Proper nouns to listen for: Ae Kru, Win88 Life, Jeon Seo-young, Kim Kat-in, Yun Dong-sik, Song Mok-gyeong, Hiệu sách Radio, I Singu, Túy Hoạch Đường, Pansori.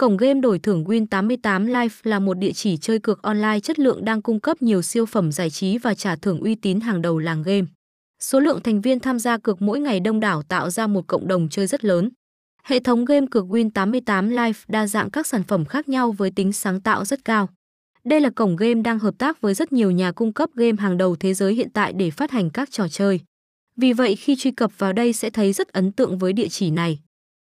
Cổng game đổi thưởng Win88 Life là một địa chỉ chơi cược online chất lượng đang cung cấp nhiều siêu phẩm giải trí và trả thưởng uy tín hàng đầu làng game. Số lượng thành viên tham gia cược mỗi ngày đông đảo tạo ra một cộng đồng chơi rất lớn. Hệ thống game cược Win88 Life đa dạng các sản phẩm khác nhau với tính sáng tạo rất cao. Đây là cổng game đang hợp tác với rất nhiều nhà cung cấp game hàng đầu thế giới hiện tại để phát hành các trò chơi. Vì vậy khi truy cập vào đây sẽ thấy rất ấn tượng với địa chỉ này.